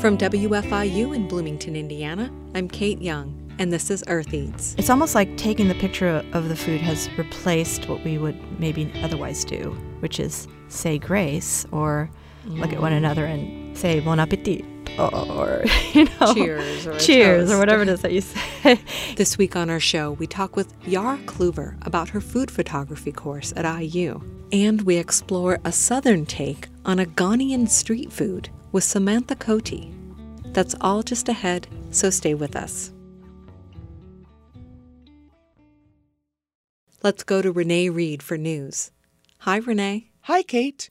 From WFIU in Bloomington, Indiana, I'm Kate Young, and this is Earth Eats. It's almost like taking the picture of the food has replaced what we would maybe otherwise do, which is say grace or look at one another and say bon appetit. Or, cheers or whatever it is that you say. This week on our show, we talk with Yara Kluver about her food photography course at IU. And we explore a Southern take on a Ghanaian street food with Samantha Adekoti. That's all just ahead, so stay with us. Let's go to Renee Reed for news. Hi, Renee. Hi, Kate.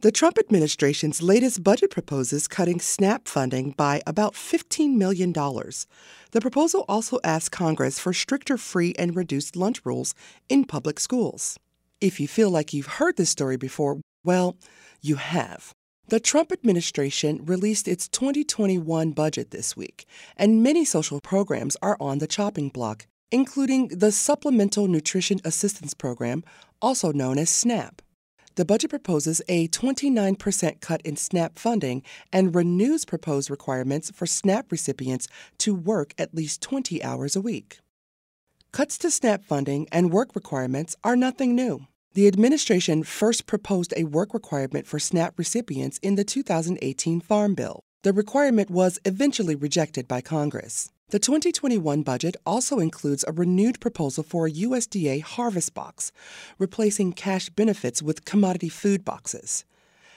The Trump administration's latest budget proposes cutting SNAP funding by about $15 million. The proposal also asks Congress for stricter free and reduced lunch rules in public schools. If you feel like you've heard this story before, well, you have. The Trump administration released its 2021 budget this week, and many social programs are on the chopping block, including the Supplemental Nutrition Assistance Program, also known as SNAP. The budget proposes a 29% cut in SNAP funding and renews proposed requirements for SNAP recipients to work at least 20 hours a week. Cuts to SNAP funding and work requirements are nothing new. The administration first proposed a work requirement for SNAP recipients in the 2018 Farm Bill. The requirement was eventually rejected by Congress. The 2021 budget also includes a renewed proposal for a USDA harvest box, replacing cash benefits with commodity food boxes.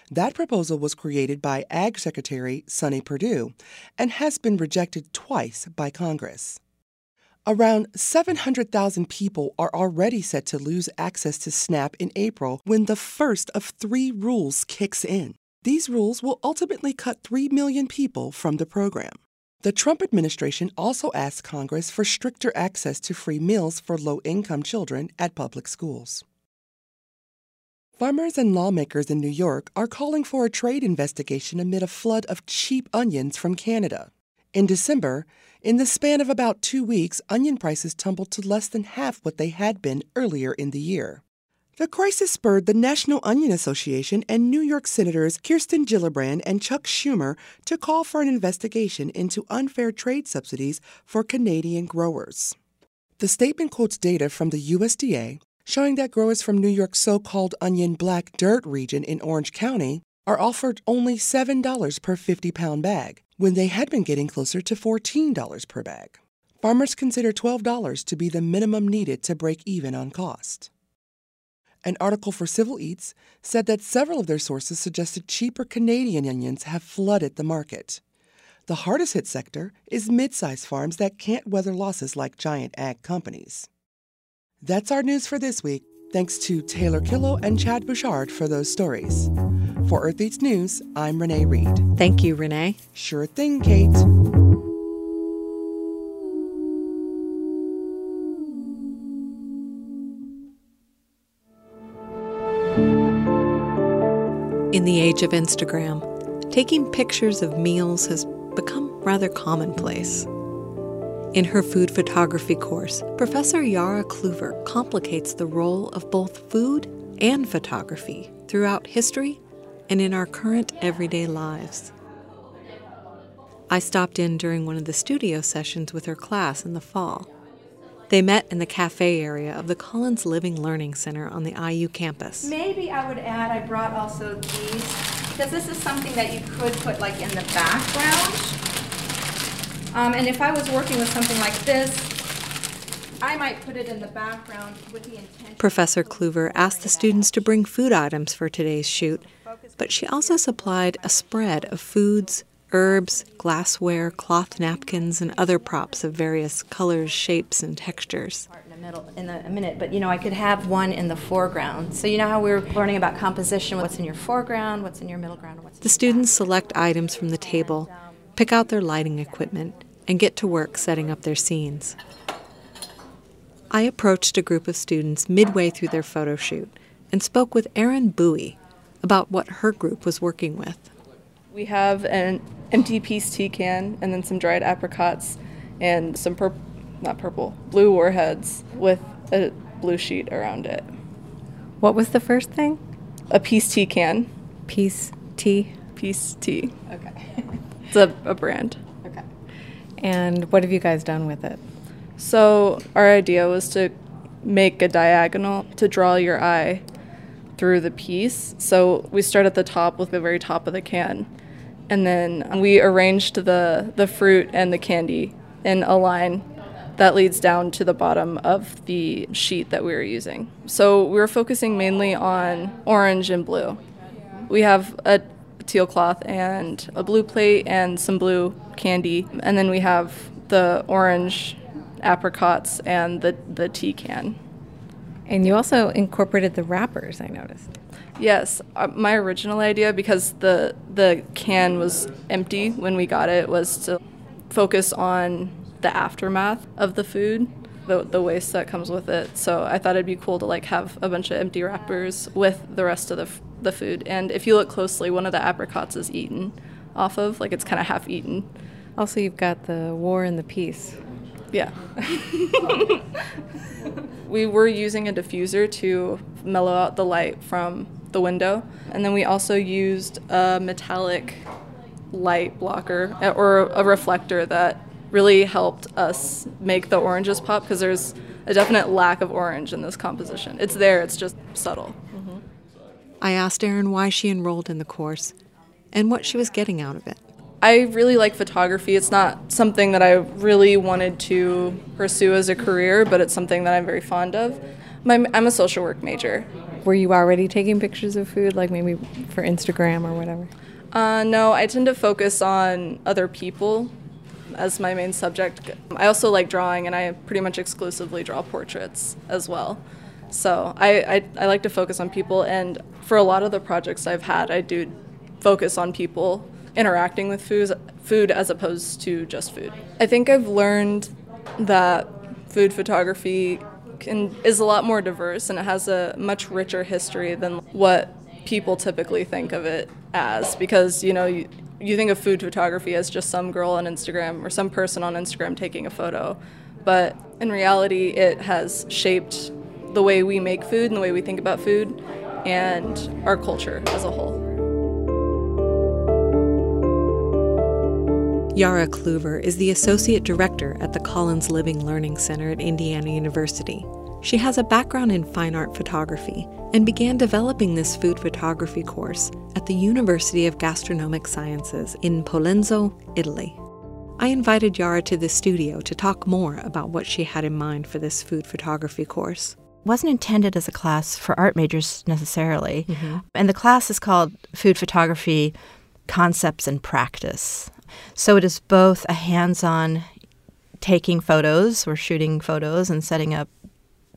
That proposal was created by Ag Secretary Sonny Perdue and has been rejected twice by Congress. Around 700,000 people are already set to lose access to SNAP in April when the first of three rules kicks in. These rules will ultimately cut 3 million people from the program. The Trump administration also asked Congress for stricter access to free meals for low-income children at public schools. Farmers and lawmakers in New York are calling for a trade investigation amid a flood of cheap onions from Canada. In December, in the span of about 2 weeks, onion prices tumbled to less than half what they had been earlier in the year. The crisis spurred the National Onion Association and New York Senators Kirsten Gillibrand and Chuck Schumer to call for an investigation into unfair trade subsidies for Canadian growers. The statement quotes data from the USDA showing that growers from New York's so-called onion black dirt region in Orange County are offered only $7 per 50-pound bag, when they had been getting closer to $14 per bag. Farmers consider $12 to be the minimum needed to break even on cost. An article for Civil Eats said that several of their sources suggested cheaper Canadian onions have flooded the market. The hardest-hit sector is mid-sized farms that can't weather losses like giant ag companies. That's our news for this week. Thanks to Taylor Killow and Chad Bouchard for those stories. For Earth Eats News, I'm Renee Reed. Thank you, Renee. Sure thing, Kate. In the age of Instagram, taking pictures of meals has become rather commonplace. In her food photography course, Professor Yara Kluver complicates the role of both food and photography throughout history and in our current everyday lives. I stopped in during one of the studio sessions with her class in the fall. They met in the cafe area of the Collins Living Learning Center on the IU campus. Maybe I would add, I brought also these, because this is something that you could put like in the background. And if I was working with something like this, I might put it in the background with the intention. Professor Kluver asked the students to bring food items for today's shoot, but she also supplied a spread of foods, herbs, glassware, cloth napkins, and other props of various colors, shapes, and textures. In a minute, but I could have one in the foreground. So how we were learning about composition, what's in your foreground, what's in your middle ground, and what's in the students select items from the table, pick out their lighting equipment, and get to work setting up their scenes. I approached a group of students midway through their photo shoot and spoke with Erin Bowie about what her group was working with. We have an empty peace tea can and then some dried apricots and some blue warheads with a blue sheet around it. What was the first thing? A peace tea can. Peace tea? Peace tea. Okay. It's a brand. Okay. And what have you guys done with it? So our idea was to make a diagonal to draw your eye through the piece. So we start at the top with the very top of the can, and then we arranged the fruit and the candy in a line that leads down to the bottom of the sheet that we were using. So we were focusing mainly on orange and blue. We have a teal cloth and a blue plate and some blue candy, and then we have the orange apricots and the tea can. And you also incorporated the wrappers, I noticed. Yes, my original idea, because the can was empty when we got it, was to focus on the aftermath of the food, the waste that comes with it. So I thought it'd be cool to like have a bunch of empty wrappers with the rest of the food. And if you look closely, one of the apricots is eaten off of, like it's kind of half eaten. Also, you've got the war and the peace. Yeah. We were using a diffuser to mellow out the light from the window. And then we also used a metallic light blocker or a reflector that really helped us make the oranges pop, because there's a definite lack of orange in this composition. It's there, it's just subtle. Mm-hmm. I asked Erin why she enrolled in the course and what she was getting out of it. I really like photography. It's not something that I really wanted to pursue as a career, but it's something that I'm very fond of. I'm a social work major. Were you already taking pictures of food, like maybe for Instagram or whatever? No, I tend to focus on other people as my main subject. I also like drawing, and I pretty much exclusively draw portraits as well. So I like to focus on people, and for a lot of the projects I've had, I do focus on people interacting with food as opposed to just food. I think I've learned that food photography is a lot more diverse, and it has a much richer history than what people typically think of it as, because, you know, you think of food photography as just some girl on Instagram or some person on Instagram taking a photo, but in reality it has shaped the way we make food and the way we think about food and our culture as a whole. Yara Kluver is the Associate Director at the Collins Living Learning Center at Indiana University. She has a background in fine art photography and began developing this food photography course at the University of Gastronomic Sciences in Pollenzo, Italy. I invited Yara to the studio to talk more about what she had in mind for this food photography course. It wasn't intended as a class for art majors necessarily, mm-hmm. and the class is called Food Photography Concepts and Practice. So it is both a hands-on taking photos, or shooting photos and setting up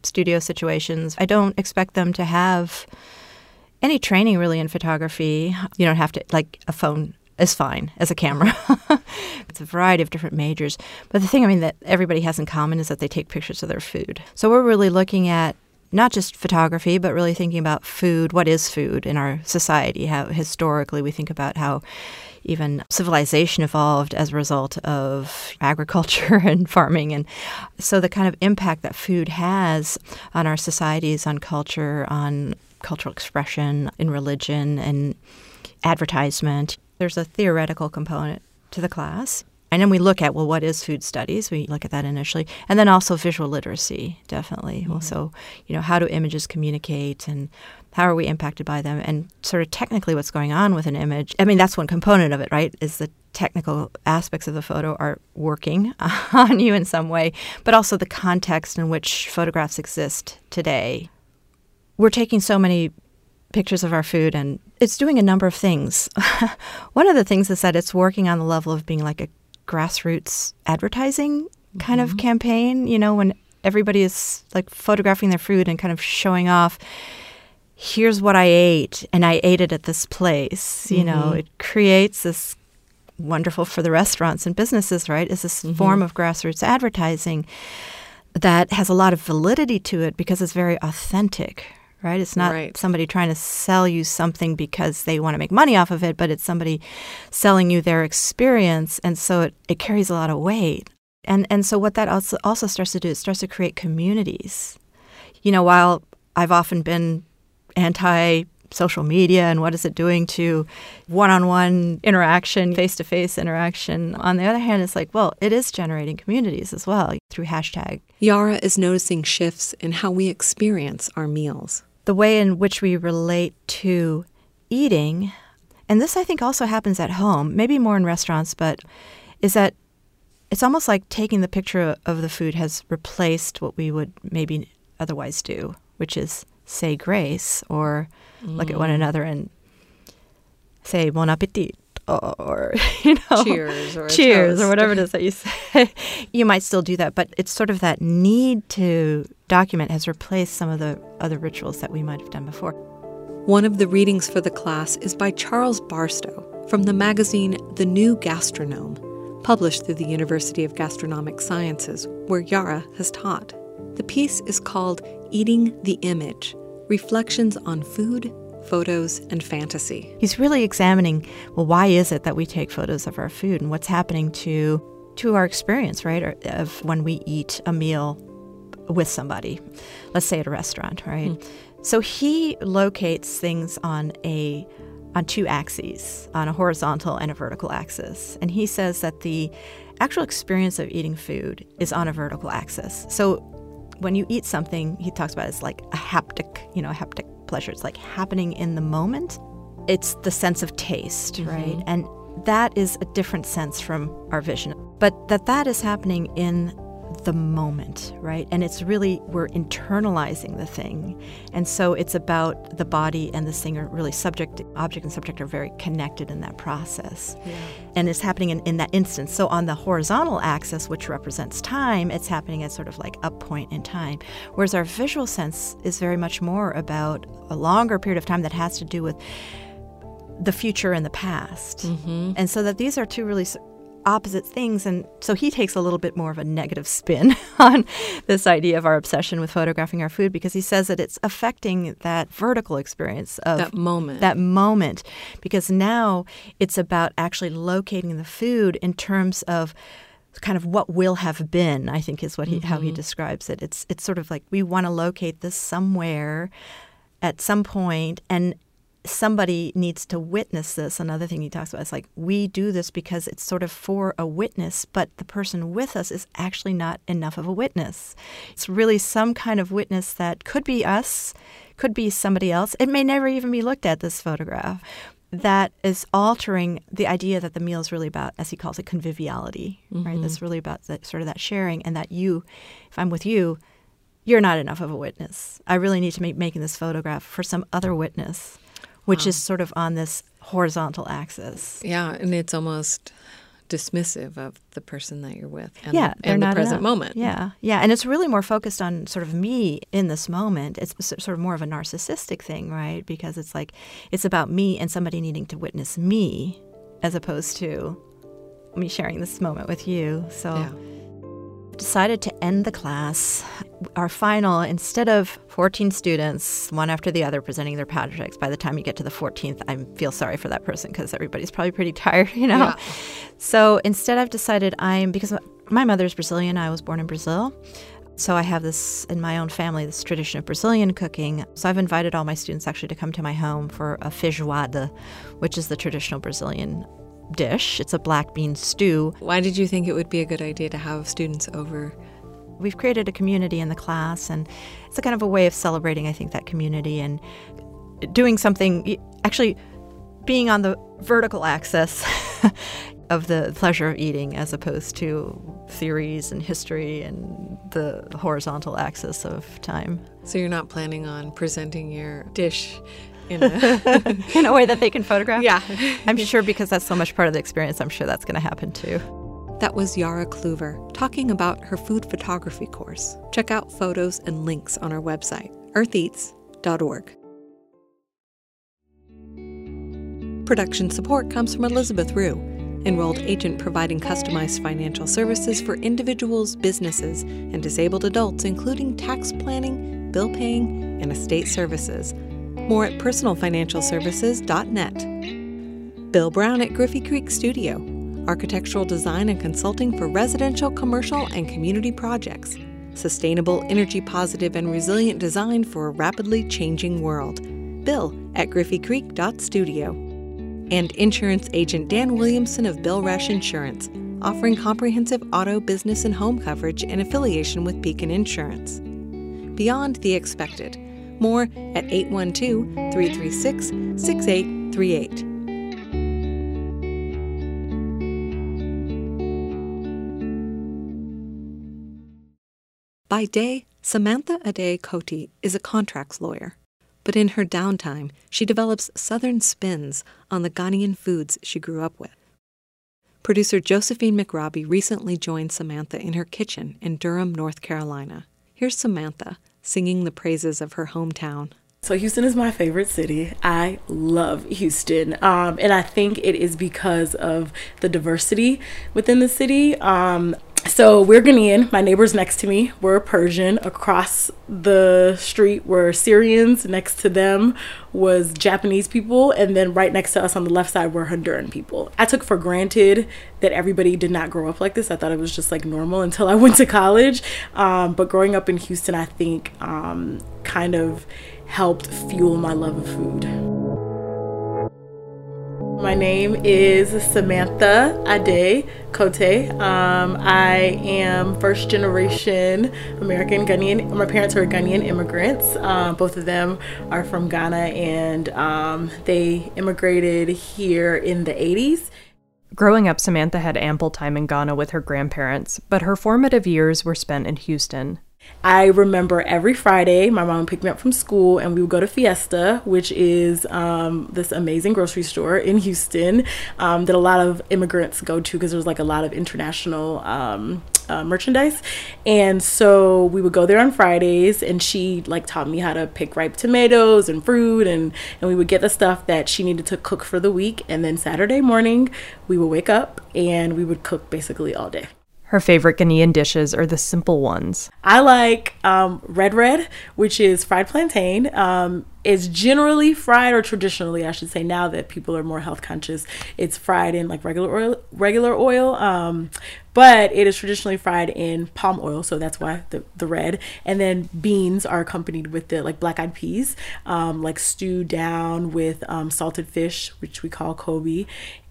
studio situations. I don't expect them to have any training really in photography. You don't have to, like a phone is fine as a camera. It's a variety of different majors. But the thing, I mean, that everybody has in common is that they take pictures of their food. So we're really looking at not just photography, but really thinking about food. What is food in our society? How historically we think about how even civilization evolved as a result of agriculture and farming. And so the kind of impact that food has on our societies, on culture, on cultural expression, in religion, and advertisement. There's a theoretical component to the class. And then we look at, well, what is food studies? We look at that initially. And then also visual literacy, definitely. Mm-hmm. Also, you know, how do images communicate and how are we impacted by them? And sort of technically what's going on with an image. I mean, that's one component of it, right, is the technical aspects of the photo are working on you in some way, but also the context in which photographs exist today. We're taking so many pictures of our food, and it's doing a number of things. One of the things is that it's working on the level of being like a grassroots advertising kind mm-hmm. of campaign, you know, when everybody is like photographing their food and kind of showing off, here's what I ate and I ate it at this place, you mm-hmm. know, it creates this wonderful for the restaurants and businesses, right? It's this mm-hmm. form of grassroots advertising that has a lot of validity to it because it's very authentic, right? It's not right. somebody trying to sell you something because they want to make money off of it, but it's somebody selling you their experience. And so it carries a lot of weight. And so what that also starts to do, it starts to create communities. You know, while I've often been anti social media and what is it doing to one-on-one interaction, face-to-face interaction. On the other hand, it's like, well, it is generating communities as well through hashtag. Yara is noticing shifts in how we experience our meals. The way in which we relate to eating, and this I think also happens at home, maybe more in restaurants, but is that it's almost like taking the picture of the food has replaced what we would maybe otherwise do, which is say grace or look at one another and say bon appetit or, cheers or cheers or whatever it is that you say. You might still do that, but it's sort of that need to document has replaced some of the other rituals that we might have done before. One of the readings for the class is by Charles Barstow from the magazine The New Gastronome, published through the University of Gastronomic Sciences, where Yara has taught. The piece is called Eating the Image, Reflections on Food, Photos, and Fantasy. He's really examining, well, why is it that we take photos of our food and what's happening to our experience, right, of when we eat a meal with somebody, let's say at a restaurant, right? So he locates things on two axes, on a horizontal and a vertical axis. And he says that the actual experience of eating food is on a vertical axis. So when you eat something, he talks about it as like a haptic, haptic pleasure. It's like happening in the moment. It's the sense of taste, right? And that is a different sense from our vision. But that is happening in the moment, right? And it's really, we're internalizing the thing. And so it's about the body and this thing are really subject, object and subject are very connected in that process. Yeah. And it's happening in that instance. So on the horizontal axis, which represents time, it's happening at sort of like a point in time. Whereas our visual sense is very much more about a longer period of time that has to do with the future and the past. And so that these are two really opposite things, and so he takes a little bit more of a negative spin on this idea of our obsession with photographing our food, because he says that it's affecting that vertical experience of that moment, because now it's about actually locating the food in terms of kind of what will have been, I think is what he how he describes it. It's sort of like we want to locate this somewhere at some point, and somebody needs to witness this. Another thing he talks about is like, we do this because it's sort of for a witness, but the person with us is actually not enough of a witness. It's really some kind of witness that could be us, could be somebody else. It may never even be looked at, this photograph. That is altering the idea that the meal is really about, as he calls it, conviviality, right? That's really about that, sort of that sharing, and that you, if I'm with you, you're not enough of a witness. I really need to be making this photograph for some other witness, which is sort of on this horizontal axis. Yeah, and it's almost dismissive of the person that you're with and the present moment. Yeah, and it's really more focused on sort of me in this moment. It's sort of more of a narcissistic thing, right? Because it's like, it's about me and somebody needing to witness me as opposed to me sharing this moment with you. So decided to end the class. Our final, instead of 14 students, one after the other, presenting their projects, by the time you get to the 14th, I feel sorry for that person because everybody's probably pretty tired, Yeah. So instead I've decided because my mother's Brazilian, I was born in Brazil. So I have this, in my own family, this tradition of Brazilian cooking. So I've invited all my students actually to come to my home for a feijoada, which is the traditional Brazilian dish. It's a black bean stew. Why did you think it would be a good idea to have students over? We've created a community in the class, and it's a kind of a way of celebrating, I think, that community and doing something, actually being on the vertical axis of the pleasure of eating as opposed to theories and history and the horizontal axis of time. So you're not planning on presenting your dish in a way that they can photograph? Yeah. I'm sure, because that's so much part of the experience, I'm sure that's going to happen too. That was Yara Kluver talking about her food photography course. Check out photos and links on our website, eartheats.org. Production support comes from Elizabeth Rue, enrolled agent providing customized financial services for individuals, businesses, and disabled adults, including tax planning, bill paying, and estate services. More at personalfinancialservices.net. Bill Brown at Griffey Creek Studio, architectural design and consulting for residential, commercial, and community projects. Sustainable, energy positive, and resilient design for a rapidly changing world. bill@griffeycreek.studio. And insurance agent Dan Williamson of Bill Resch Insurance, offering comprehensive auto, business, and home coverage in affiliation with Beacon Insurance. Beyond the expected. More at 812-336-6838. By day, Samantha Adekoti is a contracts lawyer, but in her downtime, she develops Southern spins on the Ghanaian foods she grew up with. Producer Josephine McRobbie recently joined Samantha in her kitchen in Durham, North Carolina. Here's Samantha singing the praises of her hometown. So Houston is my favorite city. I love Houston, and I think it is because of the diversity within the city. So we're Ghanaian, my neighbors next to me were Persian, across the street were Syrians, next to them was Japanese people, and then right next to us on the left side were Honduran people. I took for granted that everybody did not grow up like this. I thought it was just like normal until I went to college, but growing up in Houston, I think kind of helped fuel my love of food. My name is Samantha Adekoti. I am first generation American Ghanaian. My parents are Ghanaian immigrants. Both of them are from Ghana, and they immigrated here in the 80s. Growing up, Samantha had ample time in Ghana with her grandparents, but her formative years were spent in Houston. I remember every Friday, my mom picked me up from school and we would go to Fiesta, which is this amazing grocery store in Houston that a lot of immigrants go to because there's like a lot of international merchandise. And so we would go there on Fridays, and she like taught me how to pick ripe tomatoes and fruit, and we would get the stuff that she needed to cook for the week. And then Saturday morning, we would wake up and we would cook basically all day. Her favorite Ghanaian dishes are the simple ones. I like red, which is fried plantain. It's generally fried, or traditionally, I should say, now that people are more health conscious, it's fried in like regular oil. But it is traditionally fried in palm oil, so that's why the red. And then beans are accompanied with the like black-eyed peas, like stewed down with salted fish, which we call kobe,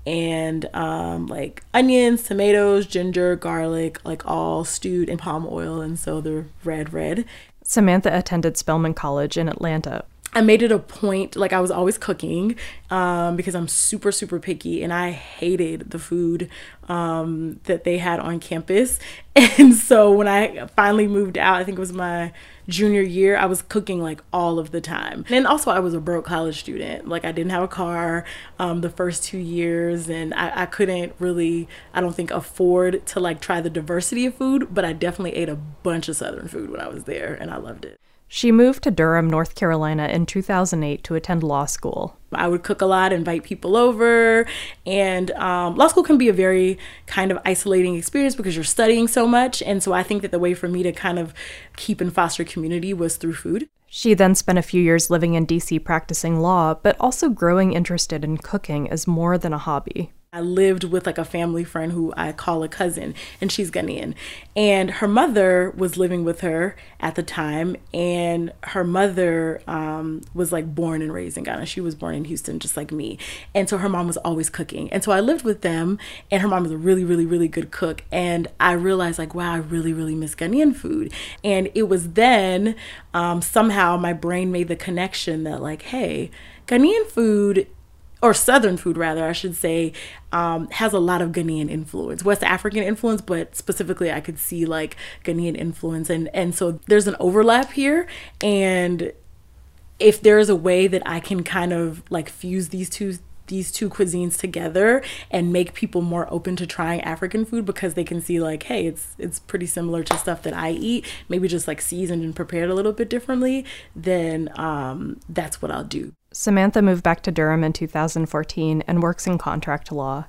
and like onions, tomatoes, ginger, garlic, like all stewed in palm oil, and so they're red. Samantha attended Spelman College in Atlanta. I made it a point, like I was always cooking because I'm super, super picky, and I hated the food that they had on campus. And so when I finally moved out, I think it was my junior year, I was cooking like all of the time. And also I was a broke college student. Like I didn't have a car the first 2 years, and I couldn't really, I don't think, afford to like try the diversity of food, but I definitely ate a bunch of Southern food when I was there, and I loved it. She moved to Durham, North Carolina in 2008 to attend law school. I would cook a lot, invite people over, and law school can be a very kind of isolating experience because you're studying so much, and so I think that the way for me to kind of keep and foster community was through food. She then spent a few years living in D.C. practicing law, but also growing interested in cooking as more than a hobby. I lived with like a family friend who I call a cousin, and she's Ghanaian, and her mother was living with her at the time, and her mother was like born and raised in Ghana. She was born in Houston just like me, and so her mom was always cooking, and so I lived with them, and her mom was a really good cook, and I realized like, wow, I really miss Ghanaian food. And it was then somehow my brain made the connection that like, hey, Ghanaian food, or Southern food rather, I should say, has a lot of Ghanaian influence, West African influence, but specifically I could see like Ghanaian influence. And so there's an overlap here. And if there is a way that I can kind of like fuse these two cuisines together and make people more open to trying African food because they can see like, hey, it's pretty similar to stuff that I eat, maybe just like seasoned and prepared a little bit differently, then that's what I'll do. Samantha moved back to Durham in 2014 and works in contract law.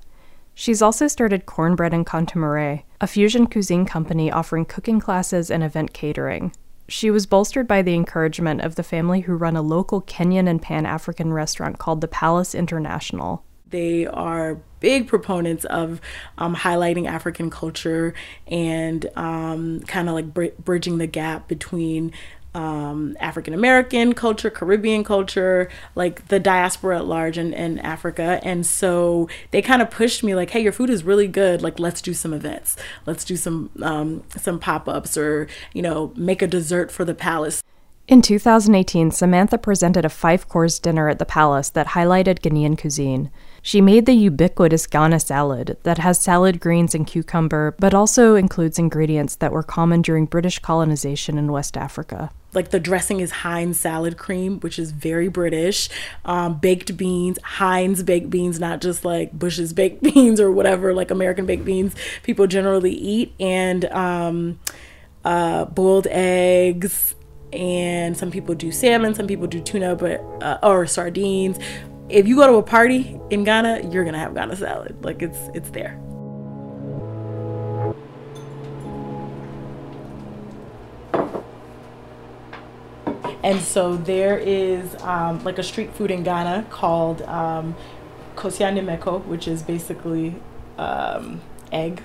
She's also started Cornbread and Cantemarie, a fusion cuisine company offering cooking classes and event catering. She was bolstered by the encouragement of the family who run a local Kenyan and Pan-African restaurant called the Palace International. They are big proponents of highlighting African culture and kind of like bridging the gap between African American culture, Caribbean culture, like the diaspora at large in Africa. And so they kind of pushed me like, hey, your food is really good. Like, let's do some events. Let's do some pop-ups, or, you know, make a dessert for the Palace. In 2018, Samantha presented a 5-course dinner at the Palace that highlighted Ghanaian cuisine. She made the ubiquitous Ghana salad that has salad greens and cucumber, but also includes ingredients that were common during British colonization in West Africa. Like, the dressing is Heinz salad cream, which is very British. Baked beans, Heinz baked beans, not just like Bush's baked beans or whatever, like American baked beans people generally eat. And boiled eggs. And some people do salmon, some people do tuna, but or sardines. If you go to a party in Ghana, you're gonna have Ghana salad. Like, it's there. And so there is like a street food in Ghana called kosia ne meko, which is basically egg,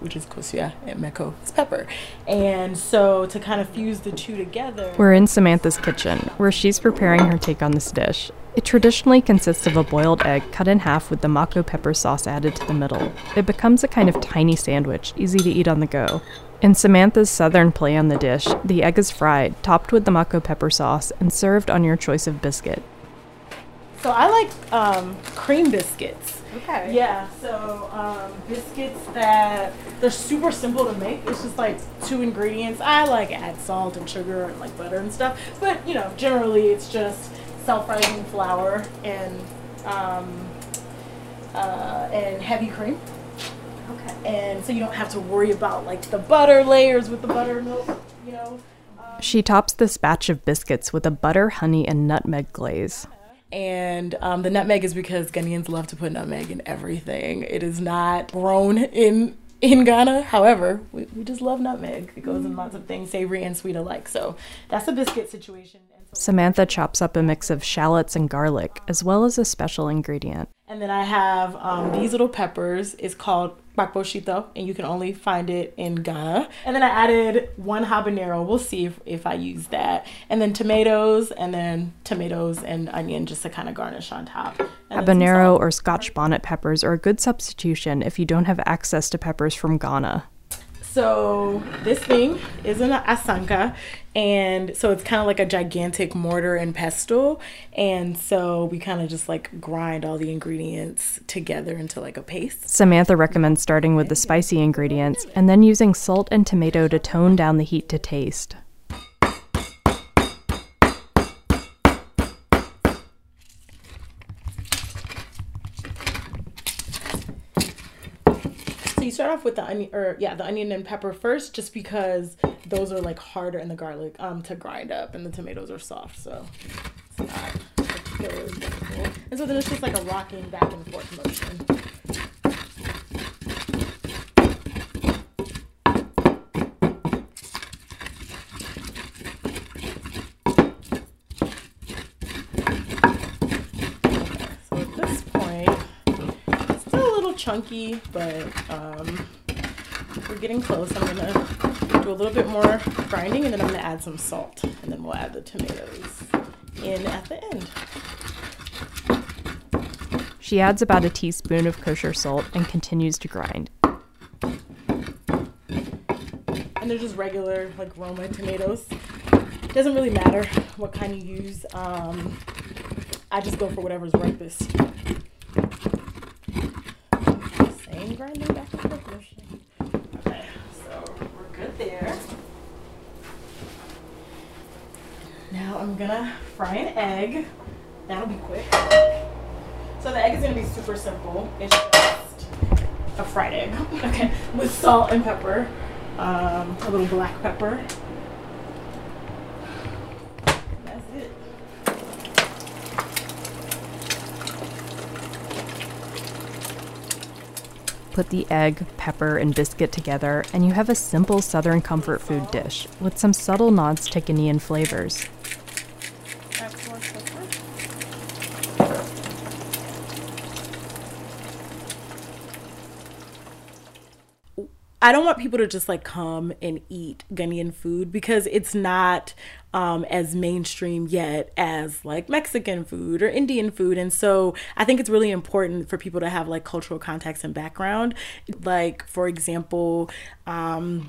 which is kosia and meko, it's pepper. And so to kind of fuse the two together. We're in Samantha's kitchen, where she's preparing her take on this dish. It traditionally consists of a boiled egg cut in half with the mako pepper sauce added to the middle. It becomes a kind of tiny sandwich, easy to eat on the go. In Samantha's southern play on the dish, the egg is fried, topped with the mako pepper sauce, and served on your choice of biscuit. So I like cream biscuits. Okay. Yeah, so biscuits that they're super simple to make. It's just like 2 ingredients. I like add salt and sugar and like butter and stuff. But, you know, generally it's just self-rising flour and heavy cream. Okay. And so you don't have to worry about like the butter layers with the buttermilk, you know. She tops this batch of biscuits with a butter, honey, and nutmeg glaze. And the nutmeg is because Ghanaians love to put nutmeg in everything. It is not grown in Ghana. However, we just love nutmeg. It goes in lots of things, savory and sweet alike. So that's a biscuit situation. Samantha chops up a mix of shallots and garlic, as well as a special ingredient. And then I have these little peppers. It's called bakposhito, and you can only find it in Ghana. And then I added 1 habanero. We'll see if I use that. And then tomatoes and onion just to kind of garnish on top. And habanero or Scotch bonnet peppers are a good substitution if you don't have access to peppers from Ghana. So this thing is an asanka, and so it's kind of like a gigantic mortar and pestle, and so we kind of just like grind all the ingredients together into like a paste. Samantha recommends starting with the spicy ingredients and then using salt and tomato to tone down the heat to taste. So you start off with the onion and pepper first, just because those are like harder, and the garlic to grind up, and the tomatoes are soft, so it's not particularly difficult. And so then it's just like a rocking back and forth motion. So at this point, chunky, but we're getting close. I'm gonna do a little bit more grinding, and then I'm gonna add some salt, and then we'll add the tomatoes in at the end. She adds about a teaspoon of kosher salt and continues to grind. And they're just regular, like Roma tomatoes. It doesn't really matter what kind you use. I just go for whatever's ripest. Grinding back and forth motion. Okay, so we're good there. Now I'm gonna fry an egg. That'll be quick. So the egg is gonna be super simple. It's just a fried egg, okay, with salt and pepper, a little black pepper. Put the egg, pepper, and biscuit together, and you have a simple Southern comfort food dish with some subtle nods to Ghanaian flavors. I don't want people to just like come and eat Ghanaian food because it's not as mainstream yet as like Mexican food or Indian food. And so I think it's really important for people to have like cultural context and background. Like, for example, I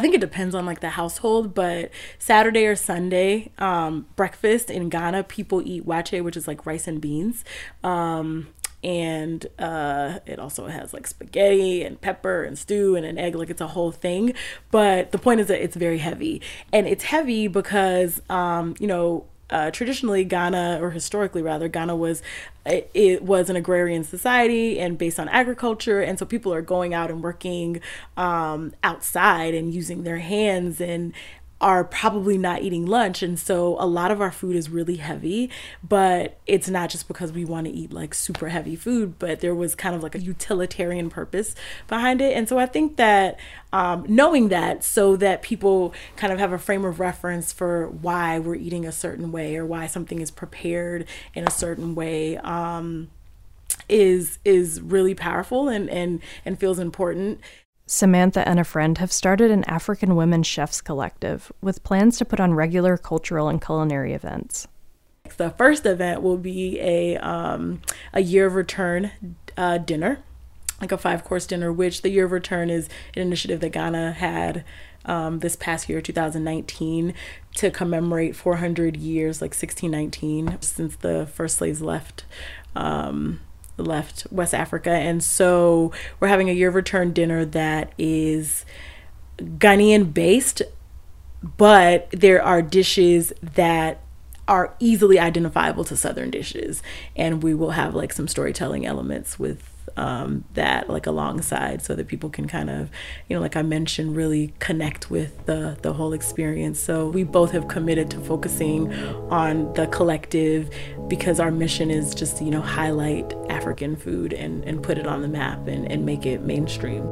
think it depends on like the household, but Saturday or Sunday breakfast in Ghana, people eat wache, which is like rice and beans. And it also has like spaghetti and pepper and stew and an egg, like it's a whole thing. But the point is that it's very heavy, and it's heavy because you know, traditionally Ghana, or historically rather, Ghana was it was an agrarian society and based on agriculture, and so people are going out and working outside and using their hands and are probably not eating lunch. And so a lot of our food is really heavy, but it's not just because we want to eat like super heavy food, but there was kind of like a utilitarian purpose behind it. And so I think that knowing that, so that people kind of have a frame of reference for why we're eating a certain way or why something is prepared in a certain way, is really powerful and feels important. Samantha and a friend have started an African women chefs collective with plans to put on regular cultural and culinary events. The first event will be a Year of Return dinner, like a 5-course dinner, which the Year of Return is an initiative that Ghana had this past year, 2019, to commemorate 400 years, like 1619, since the first slaves left West Africa. And so we're having a Year of Return dinner that is Ghanaian based, but there are dishes that are easily identifiable to Southern dishes, and we will have like some storytelling elements with that like alongside, so that people can kind of, you know, like I mentioned, really connect with the whole experience. So we both have committed to focusing on the collective because our mission is just, you know, highlight African food and put it on the map and make it mainstream.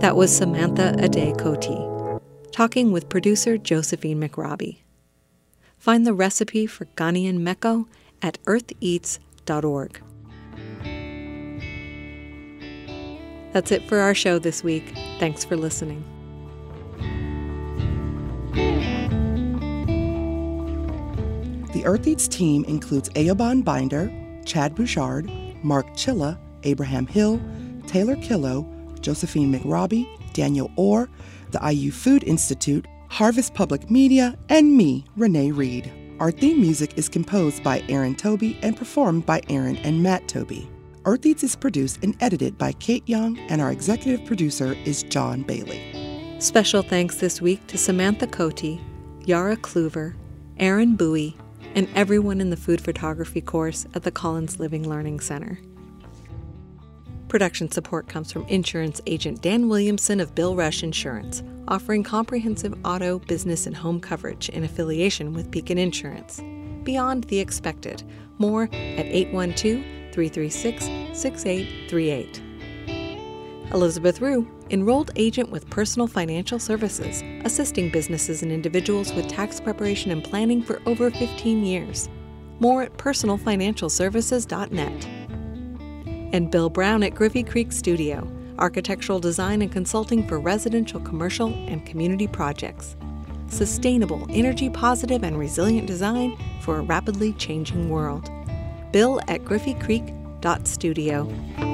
That was Samantha Adekoti talking with producer Josephine McRobbie. Find the recipe for Ghanaian Meko at eartheats.org. That's it for our show this week. Thanks for listening. The Earth Eats team includes Ayoban Binder, Chad Bouchard, Mark Chilla, Abraham Hill, Taylor Killow, Josephine McRobbie, Daniel Orr, the IU Food Institute, Harvest Public Media, and me, Renee Reed. Our theme music is composed by Aaron Toby and performed by Aaron and Matt Toby. Earth Eats is produced and edited by Kate Young, and our executive producer is John Bailey. Special thanks this week to Samantha Adekoti, Yara Kluver, Erin Bowie, and everyone in the food photography course at the Collins Living Learning Center. Production support comes from insurance agent Dan Williamson of Bill Resch Insurance, offering comprehensive auto, business, and home coverage in affiliation with Beacon Insurance. Beyond the expected. More at 812-336-6838. Elizabeth Rue, enrolled agent with Personal Financial Services, assisting businesses and individuals with tax preparation and planning for over 15 years. More at personalfinancialservices.net. And Bill Brown at Griffey Creek Studio, architectural design and consulting for residential, commercial, and community projects. Sustainable, energy-positive, and resilient design for a rapidly changing world. Bill at griffeycreek.studio.